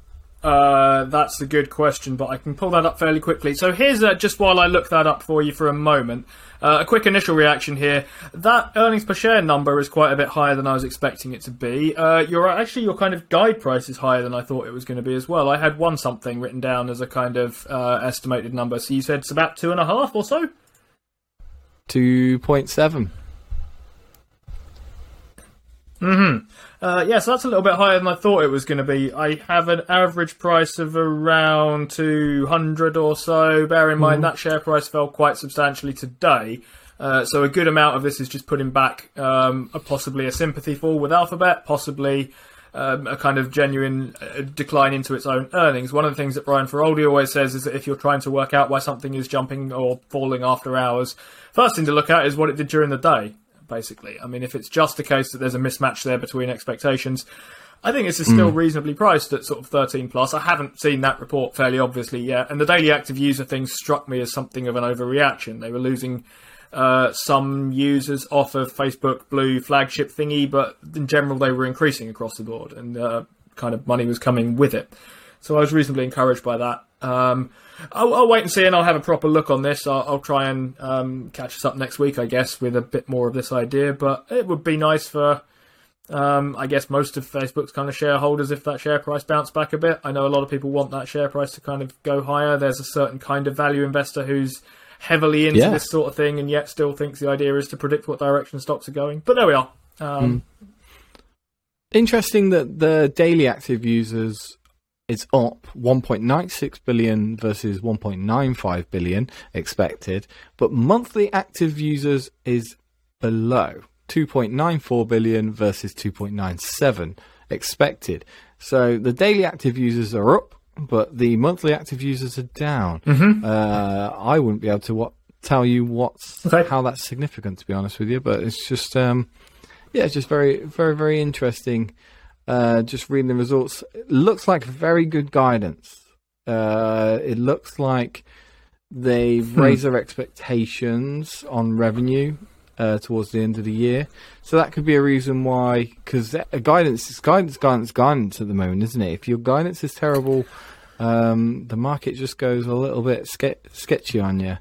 That's a good question, but I can pull that up fairly quickly. So here's just while I look that up for you for a moment, a quick initial reaction here. That earnings per share number is quite a bit higher than I was expecting it to be. Your kind of guide price is higher than I thought it was going to be as well. I had 1 something written down as a kind of estimated number. So you said it's about 2.5 or so? 2.7. Yeah, so that's a little bit higher than I thought it was going to be. I have an average price of around 200 or so. Bear in mind that share price fell quite substantially today. So a good amount of this is just putting back possibly a sympathy fall with Alphabet, possibly a kind of genuine decline into its own earnings. One of the things that Brian Feroldi always says is that if you're trying to work out why something is jumping or falling after hours, first thing to look at is what it did during the day. Basically, I mean, if it's just the case that there's a mismatch there between expectations, I think this is still reasonably priced at sort of 13 plus. I haven't seen that report fairly obviously yet. And the daily active user thing struck me as something of an overreaction. They were losing some users off of Facebook Blue flagship thingy, but in general, they were increasing across the board and kind of money was coming with it. So I was reasonably encouraged by that. I'll wait and see, and I'll have a proper look on this. I'll try and catch us up next week, I guess, with a bit more of this idea. But it would be nice for I guess most of Facebook's kind of shareholders, if that share price bounced back a bit. I know a lot of people want that share price to kind of go higher. There's a certain kind of value investor who's heavily into this sort of thing and yet still thinks the idea is to predict what direction stocks are going. But there we are. Interesting that the daily active users is up 1.96 billion versus 1.95 billion expected, but monthly active users is below 2.94 billion versus 2.97 expected. So the daily active users are up, but the monthly active users are down. I wouldn't be able to tell you how that's significant, to be honest with you, but it's just it's just very, very, very interesting. Just reading the results, it looks like very good guidance. It looks like they've raised their expectations on revenue towards the end of the year. So that could be a reason why, because guidance is guidance at the moment, isn't it? If your guidance is terrible, the market just goes a little bit sketchy on you.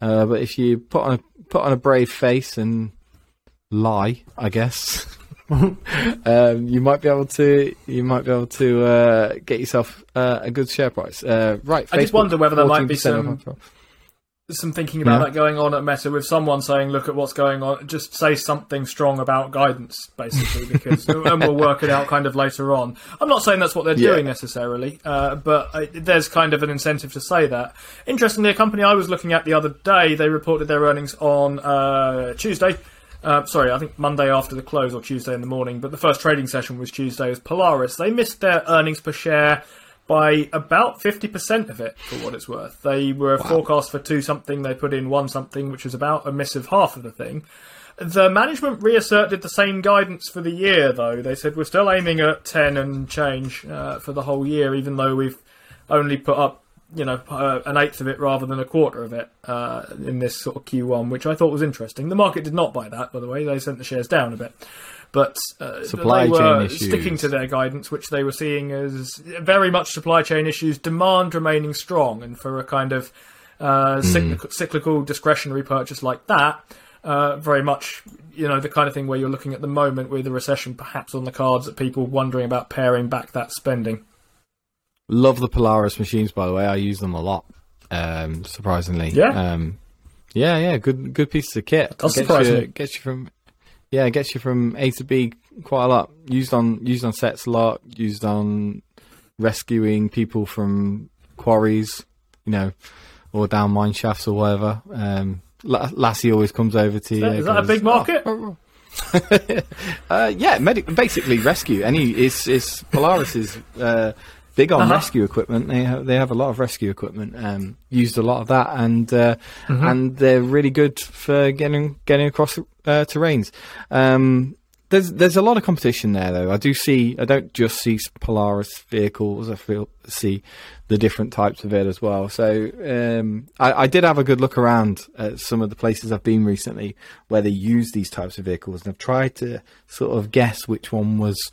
But if you put on a brave face and lie, I guess, you might be able to get yourself a good share price. Right, I just wonder whether there might be some thinking about that going on at Meta, with someone saying, look at what's going on, just say something strong about guidance, basically, because and we'll work it out kind of later on. I'm not saying that's what they're doing necessarily, but there's kind of an incentive to say that. Interestingly, a company I was looking at the other day, they reported their earnings on Tuesday. I think Monday after the close or Tuesday in the morning, but the first trading session was Tuesday, was Polaris. They missed their earnings per share by about 50% of it, for what it's worth. They were forecast for 2-something, they put in 1-something, which was about a miss of half of the thing. The management reasserted the same guidance for the year, though. They said, we're still aiming at 10 and change for the whole year, even though we've only put up an eighth of it rather than a quarter of it in this sort of Q1, which I thought was interesting. The market did not buy that, by the way. They sent the shares down a bit. But supply chain issues. Sticking to their guidance, which they were seeing as very much supply chain issues, demand remaining strong. And for a kind of cyclical discretionary purchase like that, very much, the kind of thing where you're looking at the moment with a recession perhaps on the cards, at people wondering about paring back that spending. Love the Polaris machines, by the way. I use them a lot, surprisingly. Good piece of kit. Gets you from A to B quite a lot. Used on sets a lot. Used on rescuing people from quarries, or down mine shafts or whatever. Lassie always comes over to you. Is that a big market? Oh. Basically rescue. Polaris is big on rescue equipment. They have a lot of rescue equipment, used a lot of that, and they're really good for getting across terrains. There's a lot of competition there, though. I don't just see Polaris vehicles. I see the different types of it as well. So I did have a good look around at some of the places I've been recently where they use these types of vehicles, and I've tried to sort of guess which one was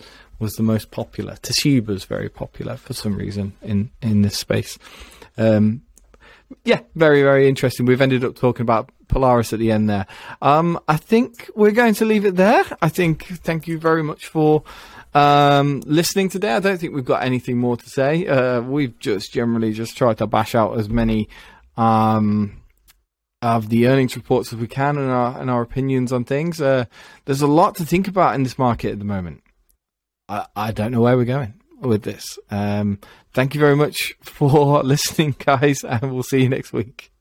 the most popular. Toshiba's very popular for some reason in this space. Very, very interesting. We've ended up talking about Polaris at the end there. I think we're going to leave it there. Thank you very much for listening today. I don't think we've got anything more to say. We've just generally just tried to bash out as many of the earnings reports as we can and our opinions on things. There's a lot to think about in this market at the moment. I don't know where we're going with this. Thank you very much for listening, guys, and we'll see you next week.